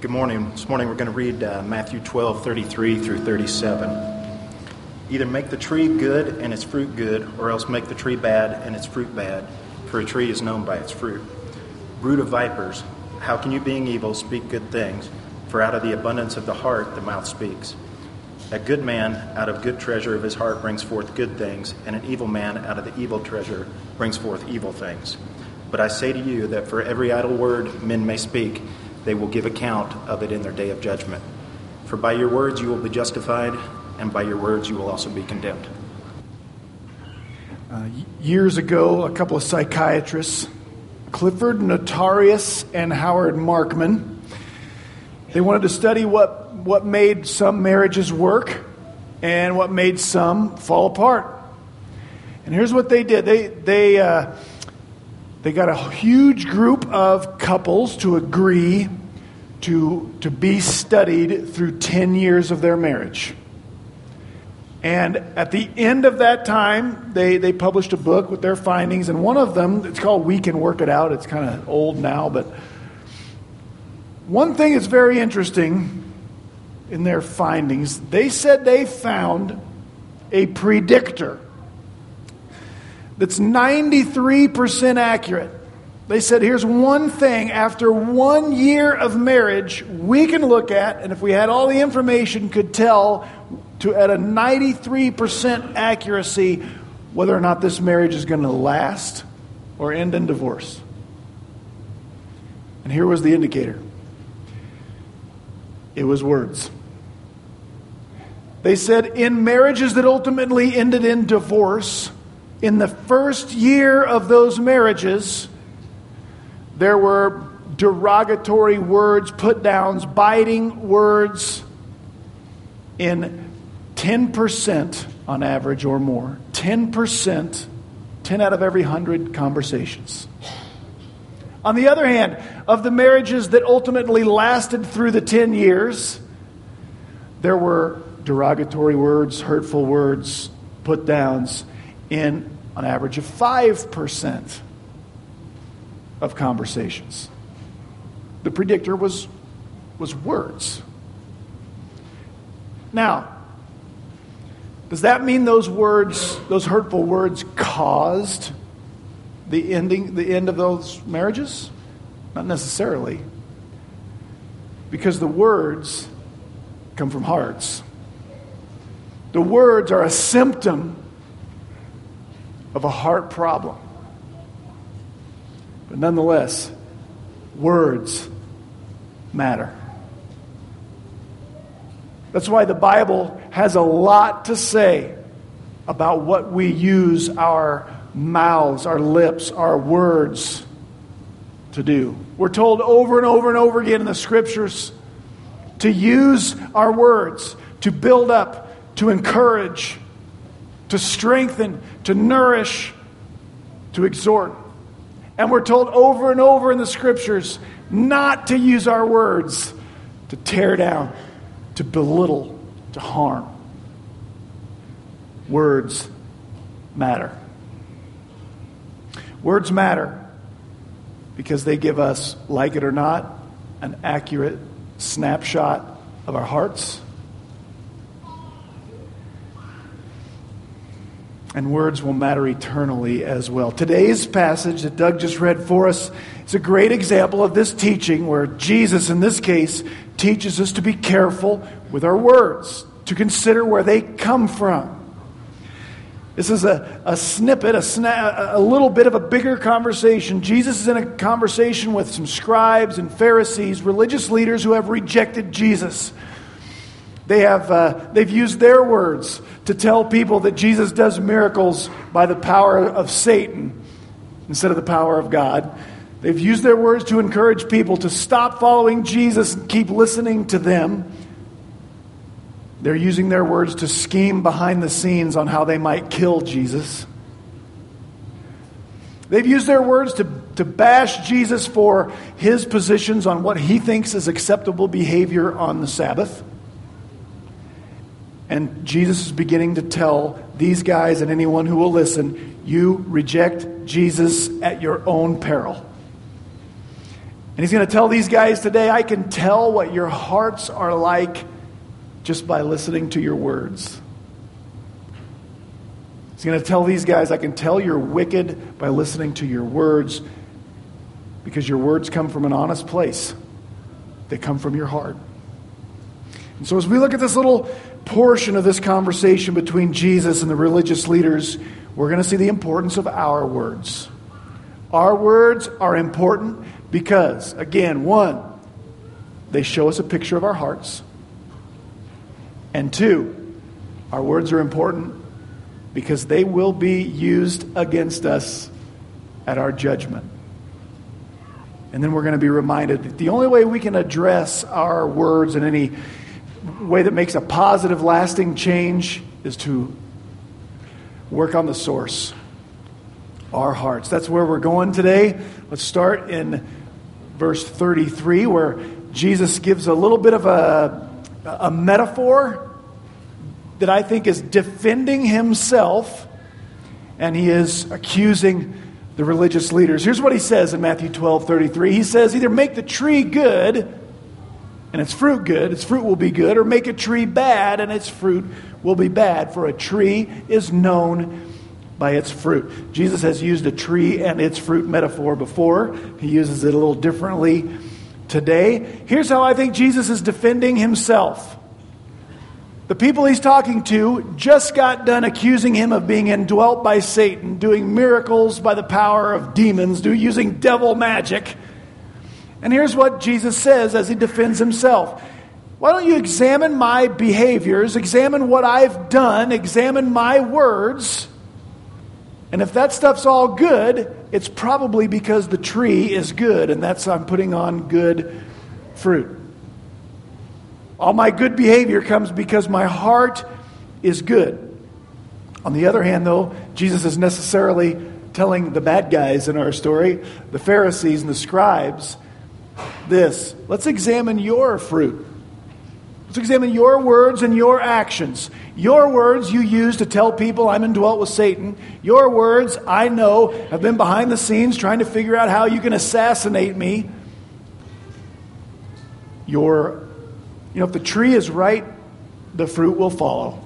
Good morning. This morning we're going to read Matthew 12:33 through 37. Either make the tree good and its fruit good, or else make the tree bad and its fruit bad, for a tree is known by its fruit. Brood of vipers, how can you, being evil, speak good things? For out of the abundance of the heart the mouth speaks. A good man out of good treasure of his heart brings forth good things, and an evil man out of the evil treasure brings forth evil things. But I say to you that for every idle word men may speak, they will give account of it in their day of judgment. For by your words you will be justified, and by your words you will also be condemned. Years ago, a couple of psychiatrists, Clifford Notarius and Howard Markman, they wanted to study what made some marriages work and what made some fall apart. And here's what they did. They got a huge group of couples to agree to be studied through 10 years of their marriage. And at the end of that time, they published a book with their findings. And one of them, it's called We Can Work It Out. It's kind of old now, but one thing that's very interesting in their findings, they said they found a predictor that's 93% accurate. They said, here's one thing after 1 year of marriage we can look at, and if we had all the information, could tell at a 93% accuracy whether or not this marriage is going to last or end in divorce. And here was the indicator. It was words. They said in marriages that ultimately ended in divorce, in the first year of those marriages, there were derogatory words, put-downs, biting words in 10% on average or more. 10%, 10 out of every 100 conversations. On the other hand, of the marriages that ultimately lasted through the 10 years, there were derogatory words, hurtful words, put-downs, in an average of 5% of conversations. The predictor was words. Now, does that mean those hurtful words caused the end of those marriages? Not necessarily. Because the words come from hearts. The words are a symptom of a heart problem. But nonetheless, words matter. That's why the Bible has a lot to say about what we use our mouths, our lips, our words to do. We're told over and over and over again in the Scriptures to use our words to build up, to encourage, to strengthen, to nourish, to exhort. And we're told over and over in the Scriptures not to use our words to tear down, to belittle, to harm. Words matter. Words matter because they give us, like it or not, an accurate snapshot of our hearts. And words will matter eternally as well. Today's passage that Doug just read for us is a great example of this teaching where Jesus, in this case, teaches us to be careful with our words, to consider where they come from. This is a snippet, a little bit of a bigger conversation. Jesus is in a conversation with some scribes and Pharisees, religious leaders who have rejected Jesus. They've used their words to tell people that Jesus does miracles by the power of Satan instead of the power of God. They've used their words to encourage people to stop following Jesus and keep listening to them. They're using their words to scheme behind the scenes on how they might kill Jesus. They've used their words to bash Jesus for his positions on what he thinks is acceptable behavior on the Sabbath. And Jesus is beginning to tell these guys and anyone who will listen, you reject Jesus at your own peril. And he's going to tell these guys today, I can tell what your hearts are like just by listening to your words. He's going to tell these guys, I can tell you're wicked by listening to your words, because your words come from an honest place. They come from your heart. And so as we look at this little portion of this conversation between Jesus and the religious leaders, we're going to see the importance of our words. Our words are important because, again, one, they show us a picture of our hearts. And two, our words are important because they will be used against us at our judgment. And then we're going to be reminded that the only way we can address our words in any way that makes a positive, lasting change is to work on the source, our hearts. That's where we're going today. Let's start in verse 33, where Jesus gives a little bit of a metaphor that I think is defending himself, and he is accusing the religious leaders. Here's what he says in Matthew 12:33. He says, either make the tree good and its fruit good, its fruit will be good, or make a tree bad and its fruit will be bad, for a tree is known by its fruit. Jesus has used a tree and its fruit metaphor before. He uses it a little differently today. Here's how I think Jesus is defending himself. The people he's talking to just got done accusing him of being indwelt by Satan, doing miracles by the power of demons, using devil magic. And here's what Jesus says as he defends himself. Why don't you examine my behaviors, examine what I've done, examine my words, and if that stuff's all good, it's probably because the tree is good, and that's I'm putting on good fruit. All my good behavior comes because my heart is good. On the other hand, though, Jesus is necessarily telling the bad guys in our story, the Pharisees and the scribes, this. Let's examine your fruit. Let's examine your words and your actions. Your words you use to tell people I'm indwelt with Satan. Your words, I know, have been behind the scenes trying to figure out how you can assassinate me. If the tree is right, the fruit will follow.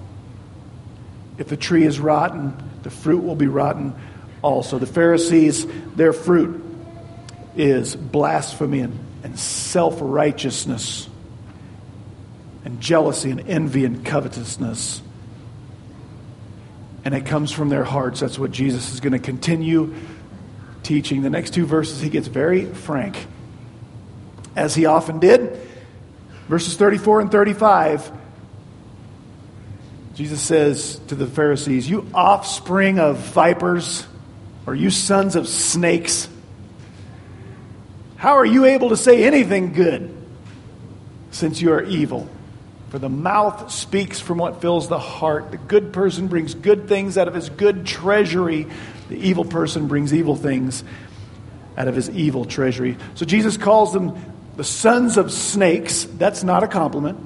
If the tree is rotten, the fruit will be rotten also. The Pharisees, their fruit is blasphemy and self-righteousness and jealousy and envy and covetousness. And it comes from their hearts. That's what Jesus is going to continue teaching. The next two verses, he gets very frank, as he often did. Verses 34 and 35, Jesus says to the Pharisees, you offspring of vipers, or you sons of snakes, how are you able to say anything good since you are evil? For the mouth speaks from what fills the heart. The good person brings good things out of his good treasury. The evil person brings evil things out of his evil treasury. So Jesus calls them the sons of snakes. That's not a compliment.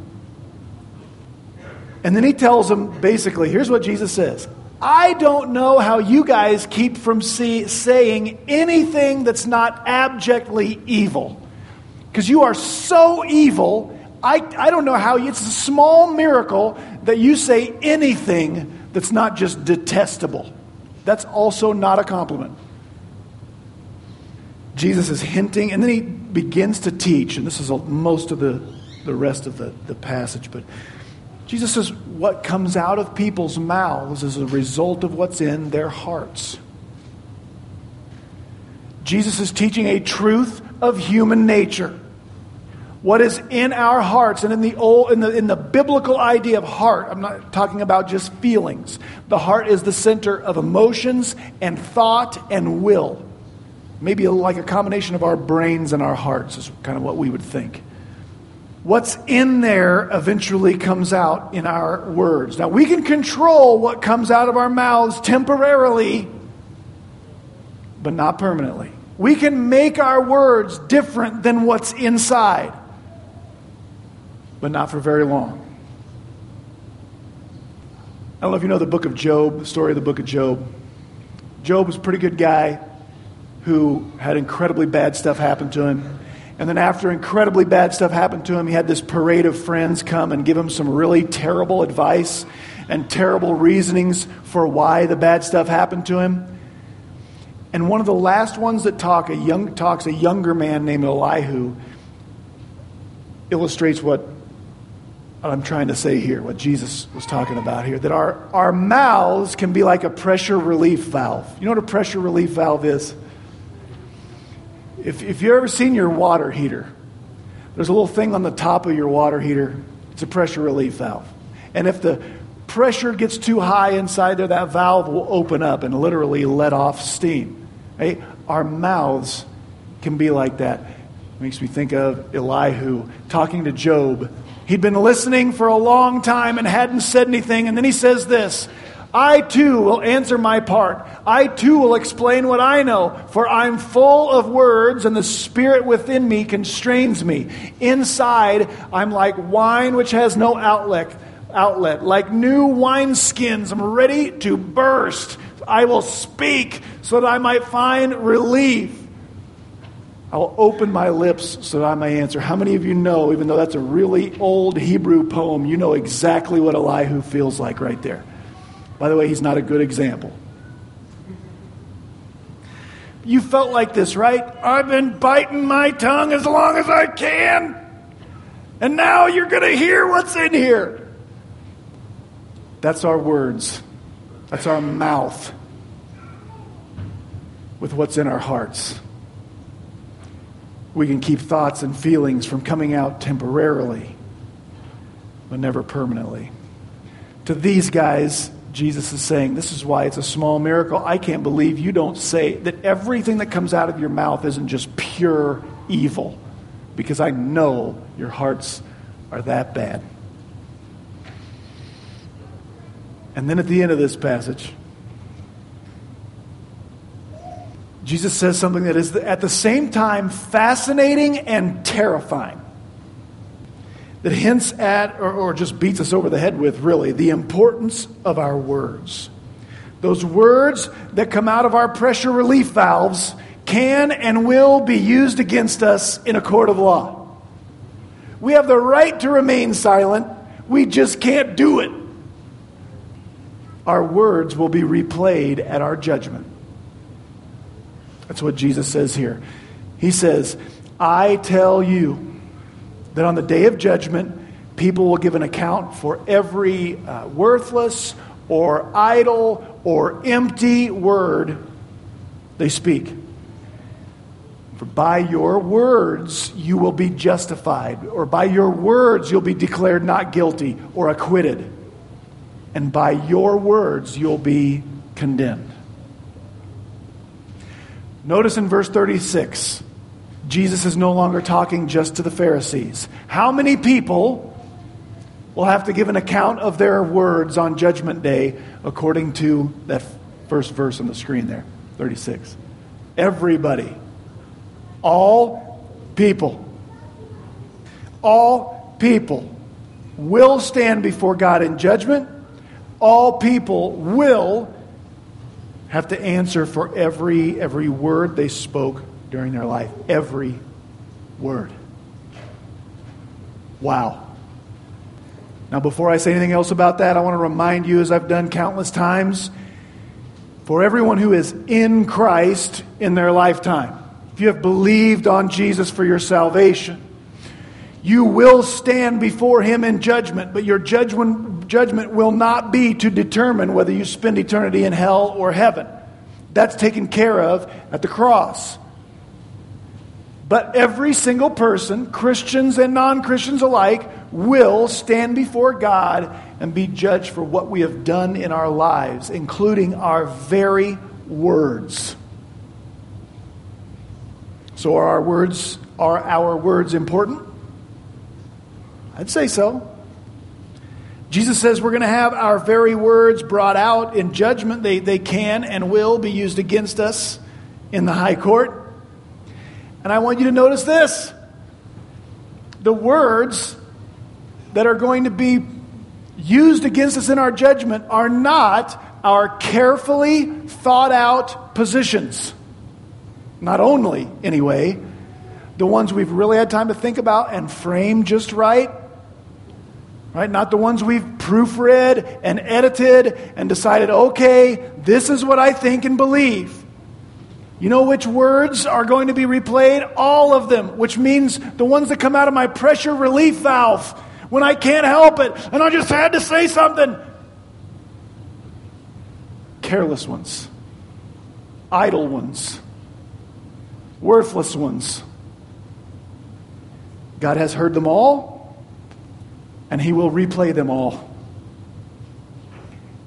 And then he tells them, basically, here's what Jesus says. I don't know how you guys keep from saying anything that's not abjectly evil. Because you are so evil, I don't know how it's a small miracle that you say anything that's not just detestable. That's also not a compliment. Jesus is hinting, and then he begins to teach, and this is most of the rest of the passage, but Jesus says what comes out of people's mouths is a result of what's in their hearts. Jesus is teaching a truth of human nature. What is in our hearts, and in the biblical idea of heart, I'm not talking about just feelings. The heart is the center of emotions and thought and will. Maybe like a combination of our brains and our hearts is kind of what we would think. What's in there eventually comes out in our words. Now, we can control what comes out of our mouths temporarily, but not permanently. We can make our words different than what's inside, but not for very long. I don't know if you know the book of Job, the story of the book of Job. Job was a pretty good guy who had incredibly bad stuff happen to him. And then after incredibly bad stuff happened to him, he had this parade of friends come and give him some really terrible advice and terrible reasonings for why the bad stuff happened to him. And one of the last ones that talks, a younger man named Elihu, illustrates what I'm trying to say here, what Jesus was talking about here, that our mouths can be like a pressure relief valve. You know what a pressure relief valve is? If you've ever seen your water heater, there's a little thing on the top of your water heater. It's a pressure relief valve. And if the pressure gets too high inside there, that valve will open up and literally let off steam. Right? Our mouths can be like that. It makes me think of Elihu talking to Job. He'd been listening for a long time and hadn't said anything. And then he says this, "I too will answer my part. I too will explain what I know, for I'm full of words and the spirit within me constrains me. Inside, I'm like wine which has no outlet, like new wineskins. I'm ready to burst. I will speak so that I might find relief. I will open my lips so that I may answer." How many of you know, even though that's a really old Hebrew poem, you know exactly what Elihu feels like right there? By the way, he's not a good example. You felt like this, right? I've been biting my tongue as long as I can, and now you're going to hear what's in here. That's our words. That's our mouth with what's in our hearts. We can keep thoughts and feelings from coming out temporarily, but never permanently. To these guys, Jesus is saying, this is why it's a small miracle. I can't believe you don't say that everything that comes out of your mouth isn't just pure evil, because I know your hearts are that bad. And then at the end of this passage, Jesus says something that is at the same time fascinating and terrifying, that hints at or just beats us over the head with, really, the importance of our words. Those words that come out of our pressure relief valves can and will be used against us in a court of law. We have the right to remain silent. We just can't do it. Our words will be replayed at our judgment. That's what Jesus says here. He says, I tell you, that on the day of judgment, people will give an account for every worthless or idle or empty word they speak. For by your words you will be justified, or by your words you'll be declared not guilty or acquitted, and by your words you'll be condemned. Notice in verse 36, Jesus is no longer talking just to the Pharisees. How many people will have to give an account of their words on Judgment Day according to that first verse on the screen there, 36? Everybody. All people. All people will stand before God in judgment. All people will have to answer for every word they spoke during their life, every word. Wow. Now, before I say anything else about that, I want to remind you, as I've done countless times, for everyone who is in Christ in their lifetime, if you have believed on Jesus for your salvation, you will stand before him in judgment, but your judgment will not be to determine whether you spend eternity in hell or heaven. That's taken care of at the cross. But every single person, Christians and non-Christians alike, will stand before God and be judged for what we have done in our lives, including our very words. So are our words important? I'd say so. Jesus says we're going to have our very words brought out in judgment. They can and will be used against us in the high court. And I want you to notice this. The words that are going to be used against us in our judgment are not our carefully thought out positions. Not only, anyway, the ones we've really had time to think about and frame just right, right? Not the ones we've proofread and edited and decided, okay, this is what I think and believe. You know which words are going to be replayed? All of them, which means the ones that come out of my pressure relief valve when I can't help it and I just had to say something. Careless ones, idle ones, worthless ones. God has heard them all, and He will replay them all.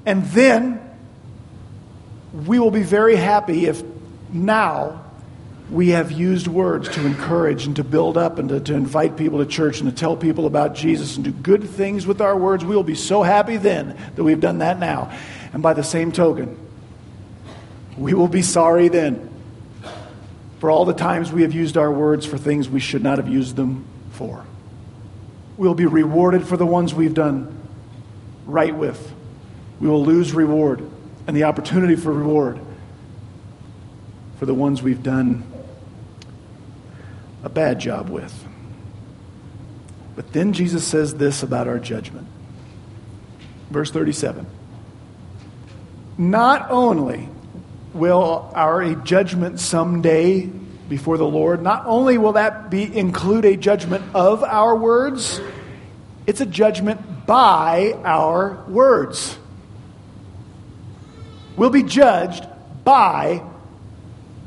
And then we will be very happy if now we have used words to encourage and to build up and to invite people to church and to tell people about Jesus and do good things with our words. We will be so happy then that we've done that now. And by the same token, we will be sorry then for all the times we have used our words for things we should not have used them for. We'll be rewarded for the ones we've done right with. We will lose reward and the opportunity for reward for the ones we've done a bad job with. But then Jesus says this about our judgment. Verse 37. Not only will our judgment someday before the Lord, not only will that include a judgment of our words, it's a judgment by our words. We'll be judged by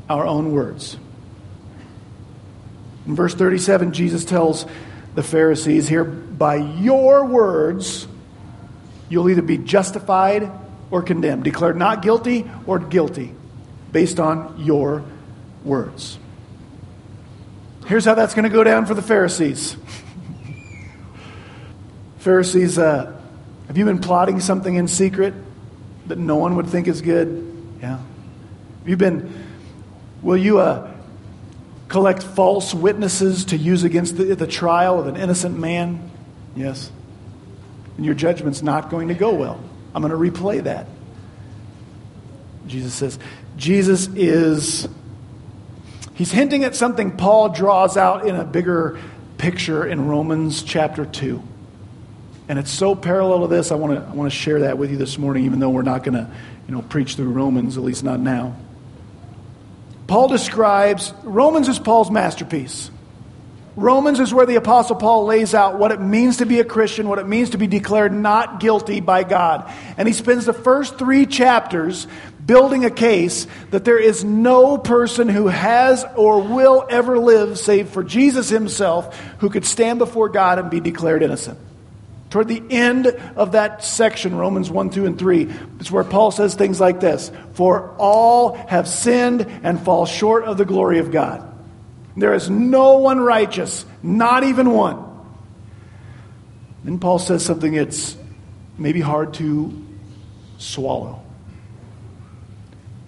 our own words. In verse 37, Jesus tells the Pharisees here, by your words, you'll either be justified or condemned, declared not guilty or guilty, based on your words. Here's how that's going to go down for the Pharisees. Pharisees, have you been plotting something in secret that no one would think is good? Yeah. Will you collect false witnesses to use against the trial of an innocent man? Yes. And your judgment's not going to go well. I'm going to replay that. Jesus says, he's hinting at something Paul draws out in a bigger picture in Romans chapter 2. And it's so parallel to this, I want to share that with you this morning, even though we're not going to, preach through Romans, at least not now. Paul describes, Romans is Paul's masterpiece. Romans is where the Apostle Paul lays out what it means to be a Christian, what it means to be declared not guilty by God. And he spends the first 3 chapters building a case that there is no person who has or will ever live, save for Jesus himself, who could stand before God and be declared innocent. Toward the end of that section, Romans 1, 2, and 3, it's where Paul says things like this: for all have sinned and fall short of the glory of God. There is no one righteous, not even one. Then Paul says something that's maybe hard to swallow.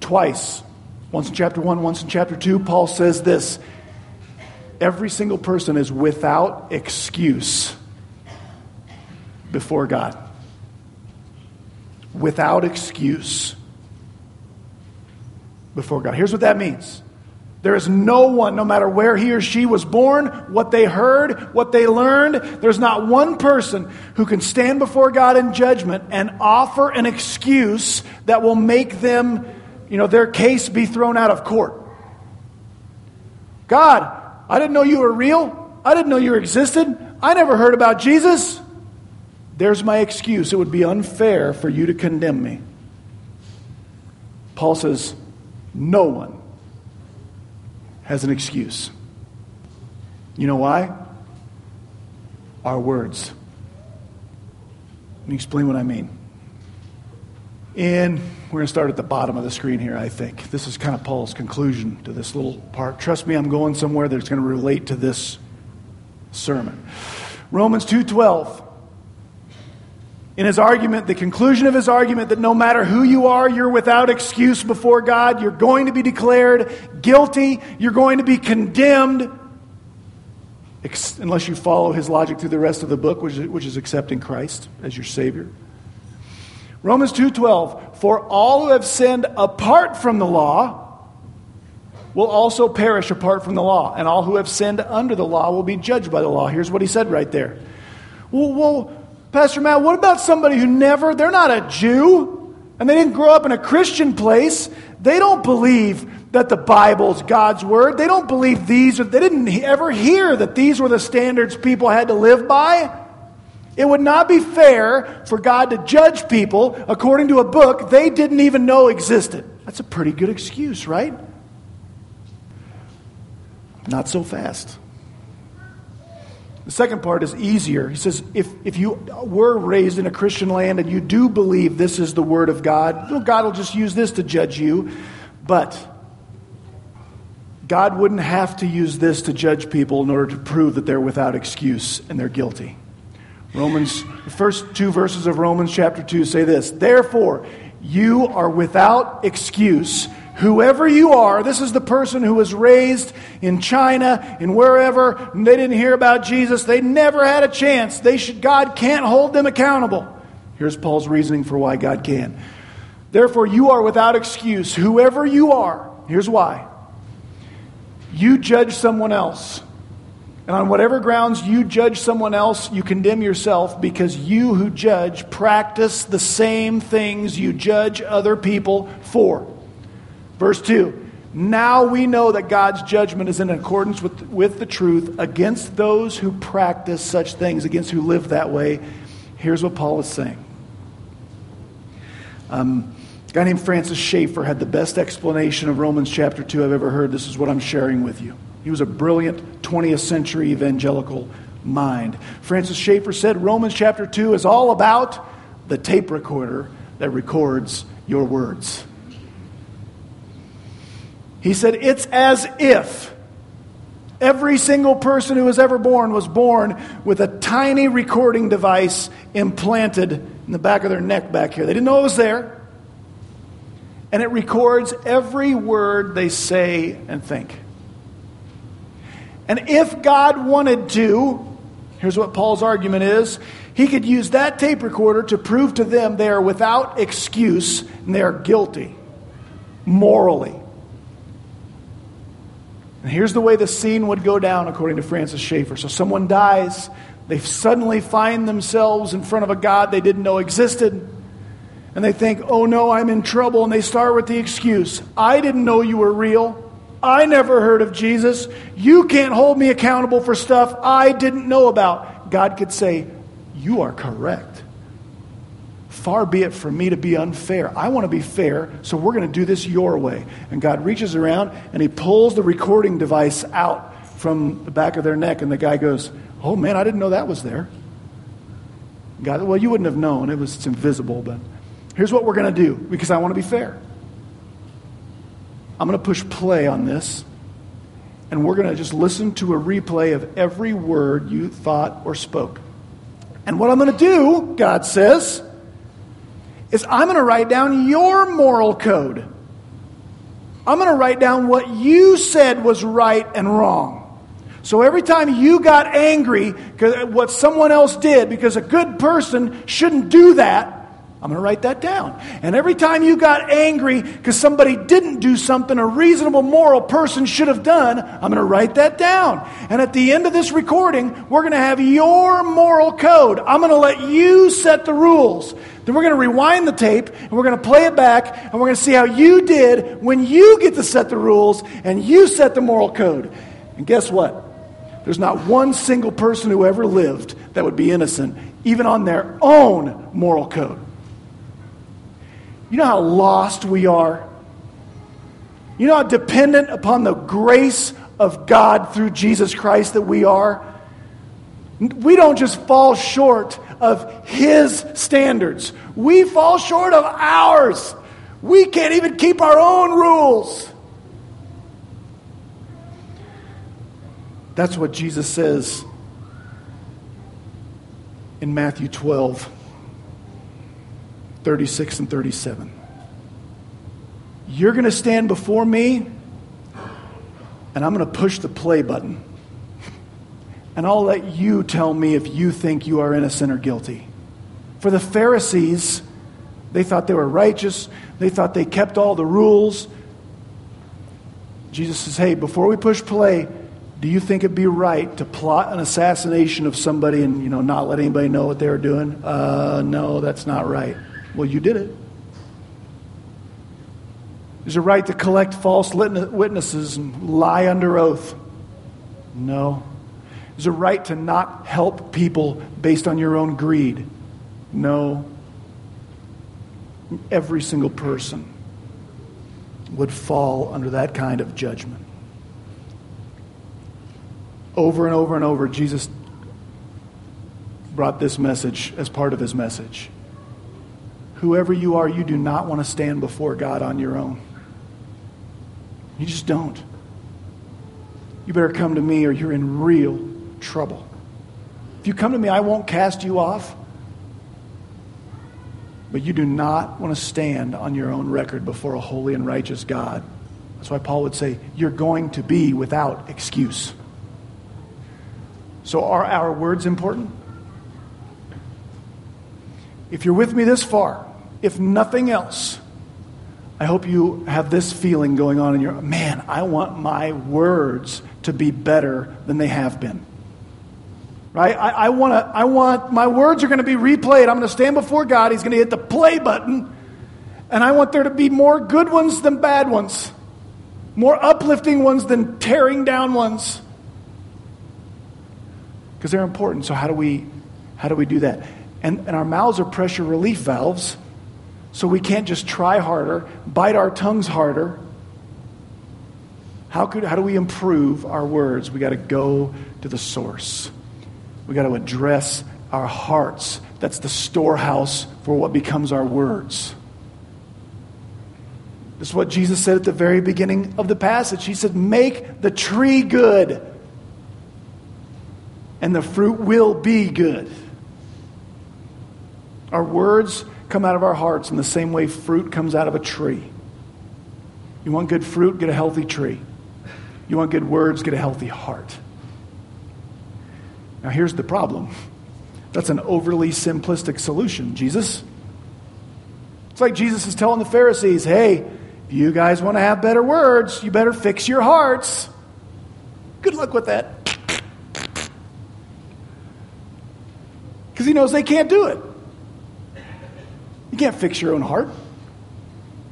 Twice, once in chapter 1, once in chapter 2, Paul says this: every single person is without excuse before God. Without excuse before God. Here's what that means. There is no one, no matter where he or she was born, what they heard, what they learned, there's not one person who can stand before God in judgment and offer an excuse that will make them, their case be thrown out of court. God, I didn't know you were real. I didn't know you existed. I never heard about Jesus. There's my excuse. It would be unfair for you to condemn me. Paul says, no one has an excuse. You know why? Our words. Let me explain what I mean. And we're going to start at the bottom of the screen here, I think. This is kind of Paul's conclusion to this little part. Trust me, I'm going somewhere that's going to relate to this sermon. Romans 2:12. In his argument, the conclusion of his argument that no matter who you are, you're without excuse before God. You're going to be declared guilty. You're going to be condemned unless you follow his logic through the rest of the book, which is accepting Christ as your Savior. Romans 2:12, for all who have sinned apart from the law will also perish apart from the law, and all who have sinned under the law will be judged by the law. Here's what he said right there. Well, Pastor Matt, what about somebody who they're not a Jew, and they didn't grow up in a Christian place. They don't believe that the Bible's God's word. They don't believe they didn't ever hear that these were the standards people had to live by. It would not be fair for God to judge people according to a book they didn't even know existed. That's a pretty good excuse, right? Not so fast. The second part is easier. He says, if you were raised in a Christian land and you do believe this is the word of God, well, God will just use this to judge you. But God wouldn't have to use this to judge people in order to prove that they're without excuse and they're guilty. The first two verses of Romans chapter 2 say this: therefore, you are without excuse. Whoever you are, this is the person who was raised in China, in wherever, and they didn't hear about Jesus. They never had a chance. God can't hold them accountable. Here's Paul's reasoning for why God can. Therefore, you are without excuse. Whoever you are, here's why. You judge someone else. And on whatever grounds you judge someone else, you condemn yourself, because you who judge practice the same things you judge other people for. Verse 2, now we know that God's judgment is in accordance with the truth against those who practice such things, against who live that way. Here's what Paul is saying. A guy named Francis Schaeffer had the best explanation of Romans chapter 2 I've ever heard. This is what I'm sharing with you. He was a brilliant 20th century evangelical mind. Francis Schaeffer said Romans chapter 2 is all about the tape recorder that records your words. He said, it's as if every single person who was ever born was born with a tiny recording device implanted in the back of their neck back here. They didn't know it was there. And it records every word they say and think. And if God wanted to, here's what Paul's argument is, he could use that tape recorder to prove to them they are without excuse and they are guilty morally. And here's the way the scene would go down, according to Francis Schaeffer. So someone dies. They suddenly find themselves in front of a God they didn't know existed. And they think, oh no, I'm in trouble. And they start with the excuse, I didn't know you were real. I never heard of Jesus. You can't hold me accountable for stuff I didn't know about. God could say, you are correct. Far be it from me to be unfair. I want to be fair, so we're going to do this your way. And God reaches around, and he pulls the recording device out from the back of their neck, and the guy goes, oh, man, I didn't know that was there. God, well, you wouldn't have known. It's invisible, but here's what we're going to do, because I want to be fair. I'm going to push play on this, and we're going to just listen to a replay of every word you thought or spoke. And what I'm going to do, God says, is I'm going to write down your moral code. I'm going to write down what you said was right and wrong. So every time you got angry at what someone else did, because a good person shouldn't do that, I'm going to write that down. And every time you got angry because somebody didn't do something a reasonable, moral person should have done, I'm going to write that down. And at the end of this recording, we're going to have your moral code. I'm going to let you set the rules. Then we're going to rewind the tape, and we're going to play it back, and we're going to see how you did when you get to set the rules and you set the moral code. And guess what? There's not one single person who ever lived that would be innocent, even on their own moral code. You know how lost we are? You know how dependent upon the grace of God through Jesus Christ that we are? We don't just fall short of his standards. We fall short of ours. We can't even keep our own rules. That's what Jesus says in Matthew 12, 36 and 37. You're going to stand before me, and I'm going to push the play button. And I'll let you tell me if you think you are innocent or guilty. For the Pharisees, they thought they were righteous. They thought they kept all the rules. Jesus says, hey, before we push play, do you think it'd be right to plot an assassination of somebody and, you know, not let anybody know what they were doing? No, that's not right. Well, you did it. Is it right to collect false witnesses and lie under oath? No. Is it right to not help people based on your own greed? No. Every single person would fall under that kind of judgment. Over and over and over, Jesus brought this message as part of his message. Whoever you are, you do not want to stand before God on your own. You just don't. You better come to me or you're in real trouble. If you come to me, I won't cast you off. But you do not want to stand on your own record before a holy and righteous God. That's why Paul would say, you're going to be without excuse. So are our words important? If you're with me this far, if nothing else, I hope you have this feeling going on in your, man, I want my words to be better than they have been. Right? I want my words are going to be replayed. I'm going to stand before God. He's going to hit the play button. And I want there to be more good ones than bad ones. More uplifting ones than tearing down ones. Because they're important. So how do we do that? And our mouths are pressure relief valves. So we can't just try harder, bite our tongues harder. How do we improve our words? We got to go to the source. We got to address our hearts. That's the storehouse for what becomes our words. This is what Jesus said at the very beginning of the passage. He said, make the tree good, and the fruit will be good. Our words come out of our hearts in the same way fruit comes out of a tree. You want good fruit? Get a healthy tree. You want good words? Get a healthy heart. Now, here's the problem. That's an overly simplistic solution, Jesus. It's like Jesus is telling the Pharisees, hey, if you guys want to have better words, you better fix your hearts. Good luck with that. Because he knows they can't do it. You can't fix your own heart.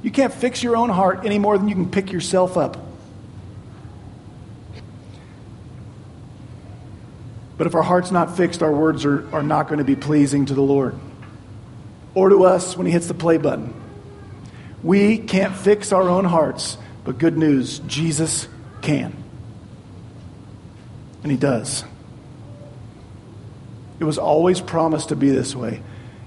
You can't fix your own heart any more than you can pick yourself up. But if our heart's not fixed, our words are not going to be pleasing to the Lord or to us when he hits the play button. We can't fix our own hearts, but good news, Jesus can. And he does. It was always promised to be this way.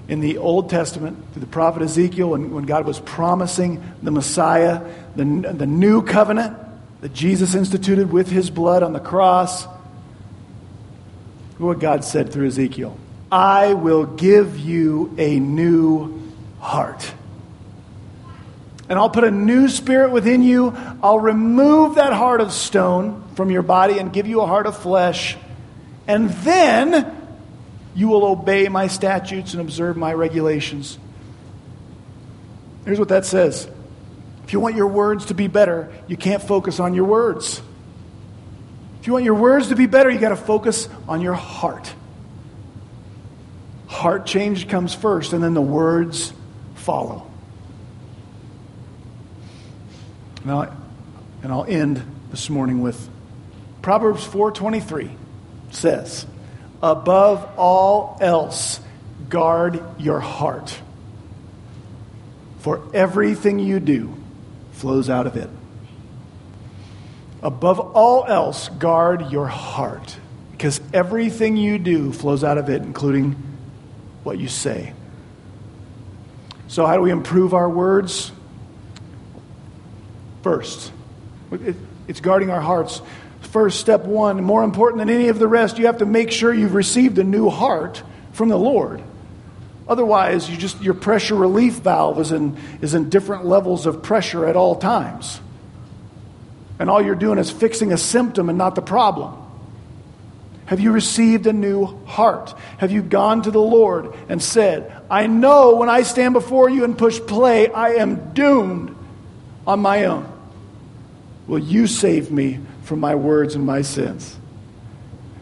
In the Old Testament, through the prophet Ezekiel, when God was promising the Messiah, the new covenant that Jesus instituted with his blood on the cross, what God said through Ezekiel, I will give you a new heart. And I'll put a new spirit within you. I'll remove that heart of stone from your body and give you a heart of flesh. And then you will obey my statutes and observe my regulations. Here's what that says. If you want your words to be better, you can't focus on your words. If you want your words to be better, you got to focus on your heart. Heart change comes first, and then the words follow. And I'll end this morning with Proverbs 4:23 says, above all else, guard your heart, for everything you do flows out of it. Above all else, guard your heart, because everything you do flows out of it, including what you say. So how do we improve our words? First, it's guarding our hearts. First, step one, more important than any of the rest, you have to make sure you've received a new heart from the Lord. Otherwise, your pressure relief valve is in different levels of pressure at all times. And all you're doing is fixing a symptom and not the problem. Have you received a new heart? Have you gone to the Lord and said, I know when I stand before you and push play, I am doomed on my own. will you save me from my words and my sins?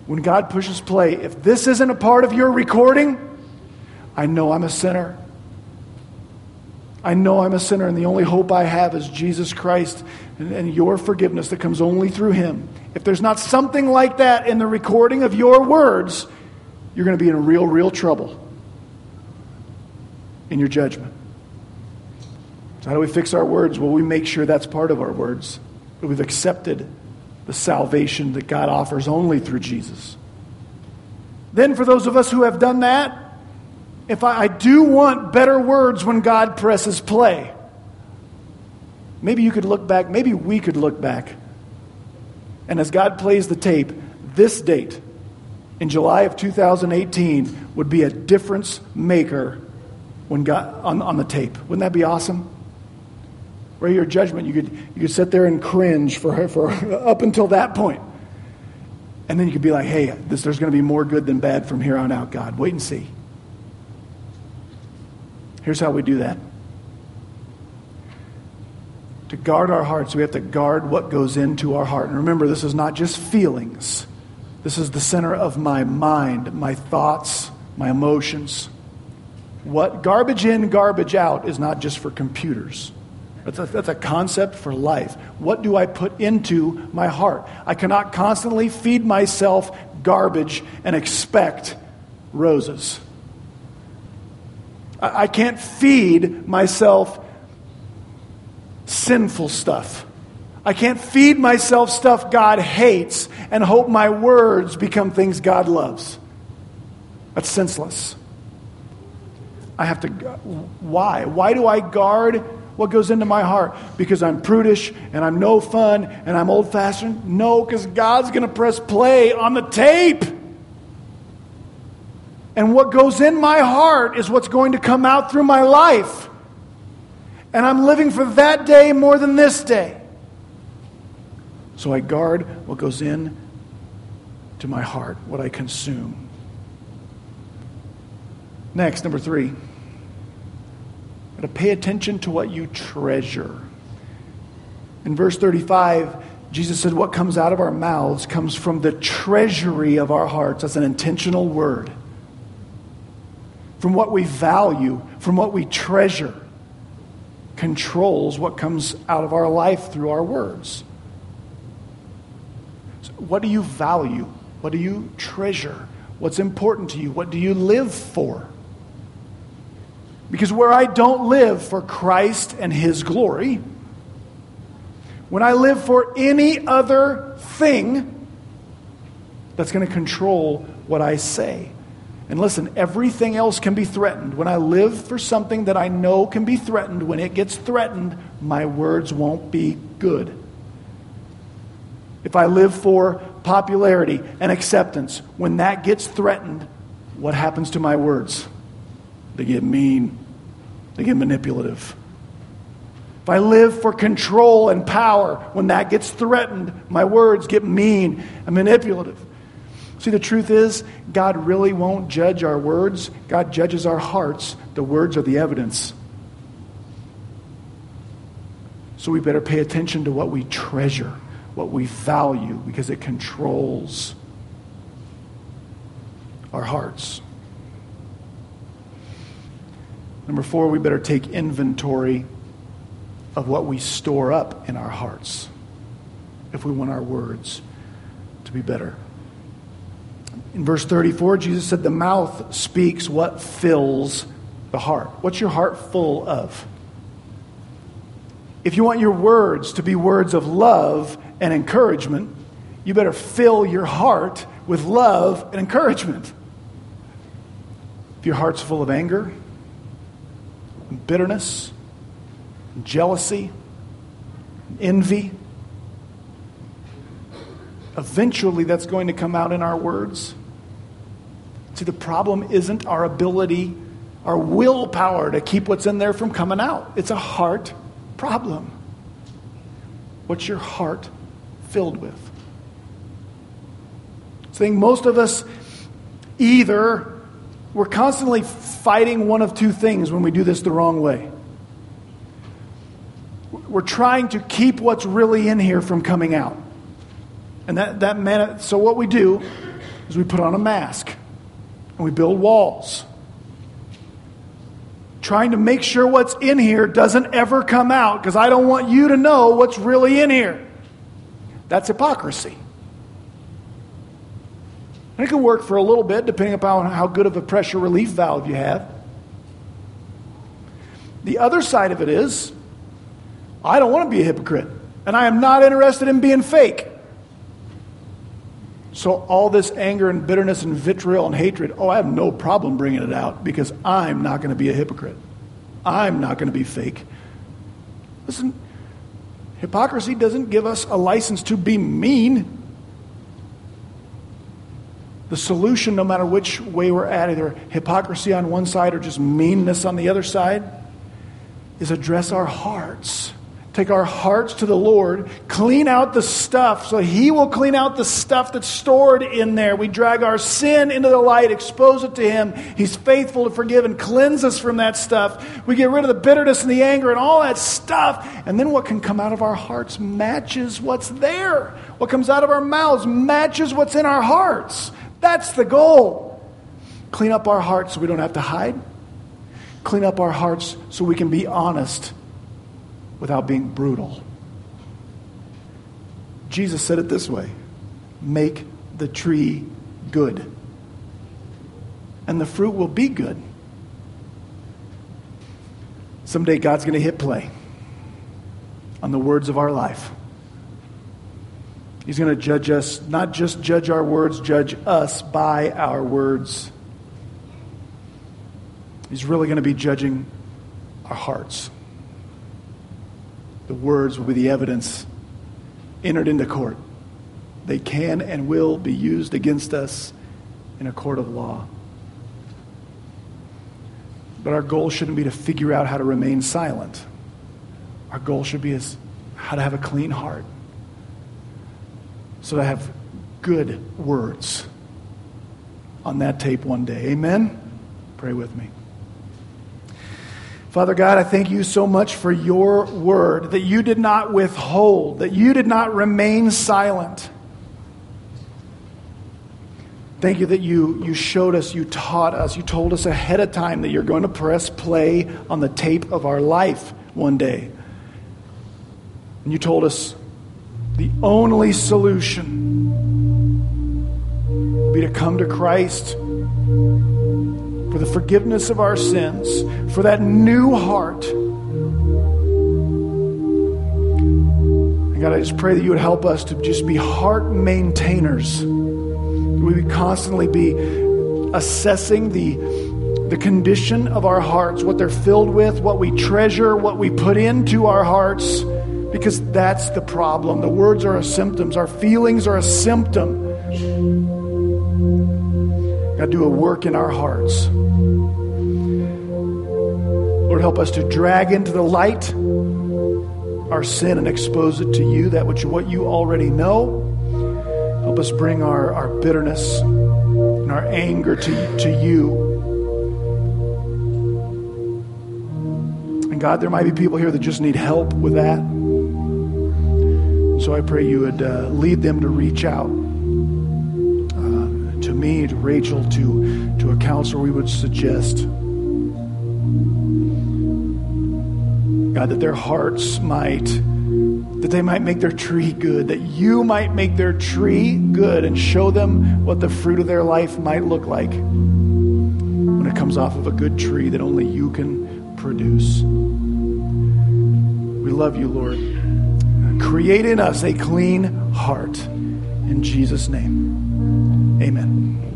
When God pushes play, if this isn't a part of your recording, I know I'm a sinner. I know I'm a sinner, and the only hope I have is Jesus Christ and your forgiveness that comes only through him. If there's not something like that in the recording of your words, you're going to be in real trouble in your judgment. So how do we fix our words? Well, we make sure that's part of our words, that we've accepted the salvation that God offers only through Jesus. Then for those of us who have done that, if I do want better words when God presses play. Maybe you could look back, maybe we could look back. And as God plays the tape, this date in July of 2018 would be a difference maker when God on the tape. Wouldn't that be awesome? Where your judgment, you could sit there and cringe for up until that point. And then you could be like, hey, there's going to be more good than bad from here on out, God. Wait and see. Here's how we do that. To guard our hearts, we have to guard what goes into our heart. And remember, this is not just feelings. This is the center of my mind, my thoughts, my emotions. What garbage in, garbage out is not just for computers. That's a concept for life. What do I put into my heart? I cannot constantly feed myself garbage and expect roses. I can't feed myself sinful stuff. I can't feed myself stuff God hates and hope my words become things God loves. That's senseless. I have to, why? Why do I guard what goes into my heart? Because I'm prudish and I'm no fun and I'm old-fashioned? No, because God's going to press play on the tape. And what goes in my heart is what's going to come out through my life. And I'm living for that day more than this day. So I guard what goes in to my heart, what I consume. Next, number 3. To pay attention to what you treasure. In verse 35, Jesus said, what comes out of our mouths comes from the treasury of our hearts. That's an intentional word. From what we value, from what we treasure, controls what comes out of our life through our words. So what do you value? What do you treasure? What's important to you? What do you live for? Because where I don't live for Christ and his glory, when I live for any other thing, that's going to control what I say. And listen, everything else can be threatened. When I live for something that I know can be threatened, when it gets threatened, my words won't be good. If I live for popularity and acceptance, when that gets threatened, what happens to my words? They get mean. They get manipulative. If I live for control and power, when that gets threatened, my words get mean and manipulative. See, the truth is, God really won't judge our words. God judges our hearts. The words are the evidence. So we better pay attention to what we treasure, what we value, because it controls our hearts. Number 4, we better take inventory of what we store up in our hearts if we want our words to be better. In verse 34, Jesus said, the mouth speaks what fills the heart. What's your heart full of? If you want your words to be words of love and encouragement, you better fill your heart with love and encouragement. If your heart's full of anger, and bitterness, and jealousy, and envy. Eventually, that's going to come out in our words. See, the problem isn't our ability, our willpower to keep what's in there from coming out. It's a heart problem. What's your heart filled with? I think most of us either... we're constantly fighting one of two things when we do this the wrong way. we're trying to keep what's really in here from coming out. And so what we do is we put on a mask and we build walls, trying to make sure what's in here doesn't ever come out, because I don't want you to know what's really in here. That's hypocrisy. And it can work for a little bit, depending upon how good of a pressure relief valve you have. The other side of it is, I don't want to be a hypocrite, and I am not interested in being fake. So all this anger and bitterness and vitriol and hatred, I have no problem bringing it out, because I'm not going to be a hypocrite. I'm not going to be fake. Listen, hypocrisy doesn't give us a license to be mean. The solution, no matter which way we're at, either hypocrisy on one side or just meanness on the other side, is address our hearts. Take our hearts to the Lord, clean out the stuff so He will clean out the stuff that's stored in there. We drag our sin into the light, expose it to Him. He's faithful to forgive and cleanse us from that stuff. We get rid of the bitterness and the anger and all that stuff. And then what can come out of our hearts matches what's there. What comes out of our mouths matches what's in our hearts. That's the goal. Clean up our hearts so we don't have to hide. Clean up our hearts so we can be honest without being brutal. Jesus said it this way: make the tree good, and the fruit will be good. Someday God's going to hit play on the words of our life. He's going to judge us, not just judge our words, judge us by our words. He's really going to be judging our hearts. The words will be the evidence entered into court. They can and will be used against us in a court of law. But our goal shouldn't be to figure out how to remain silent. Our goal should be how to have a clean heart, so to have good words on that tape one day. Amen? Pray with me. Father God, I thank you so much for your word, that you did not withhold, that you did not remain silent. Thank you that you showed us, you taught us, you told us ahead of time that you're going to press play on the tape of our life one day. And you told us the only solution would be to come to Christ for the forgiveness of our sins, for that new heart. And God, I just pray that you would help us to just be heart maintainers. We would constantly be assessing the condition of our hearts, what they're filled with, what we treasure, what we put into our hearts, because that's the problem. The words are a symptom. Our feelings are a symptom. God, do a work in our hearts. Lord, help us to drag into the light our sin and expose it to you, that which what you already know. Help us bring our bitterness and our anger to you. And God, there might be people here that just need help with that. So I pray you would lead them to reach out to me, to Rachel, to a counselor we would suggest. God, that their hearts that they might make their tree good, that you might make their tree good and show them what the fruit of their life might look like when it comes off of a good tree that only you can produce. We love you, Lord. Create in us a clean heart. In Jesus' name, amen.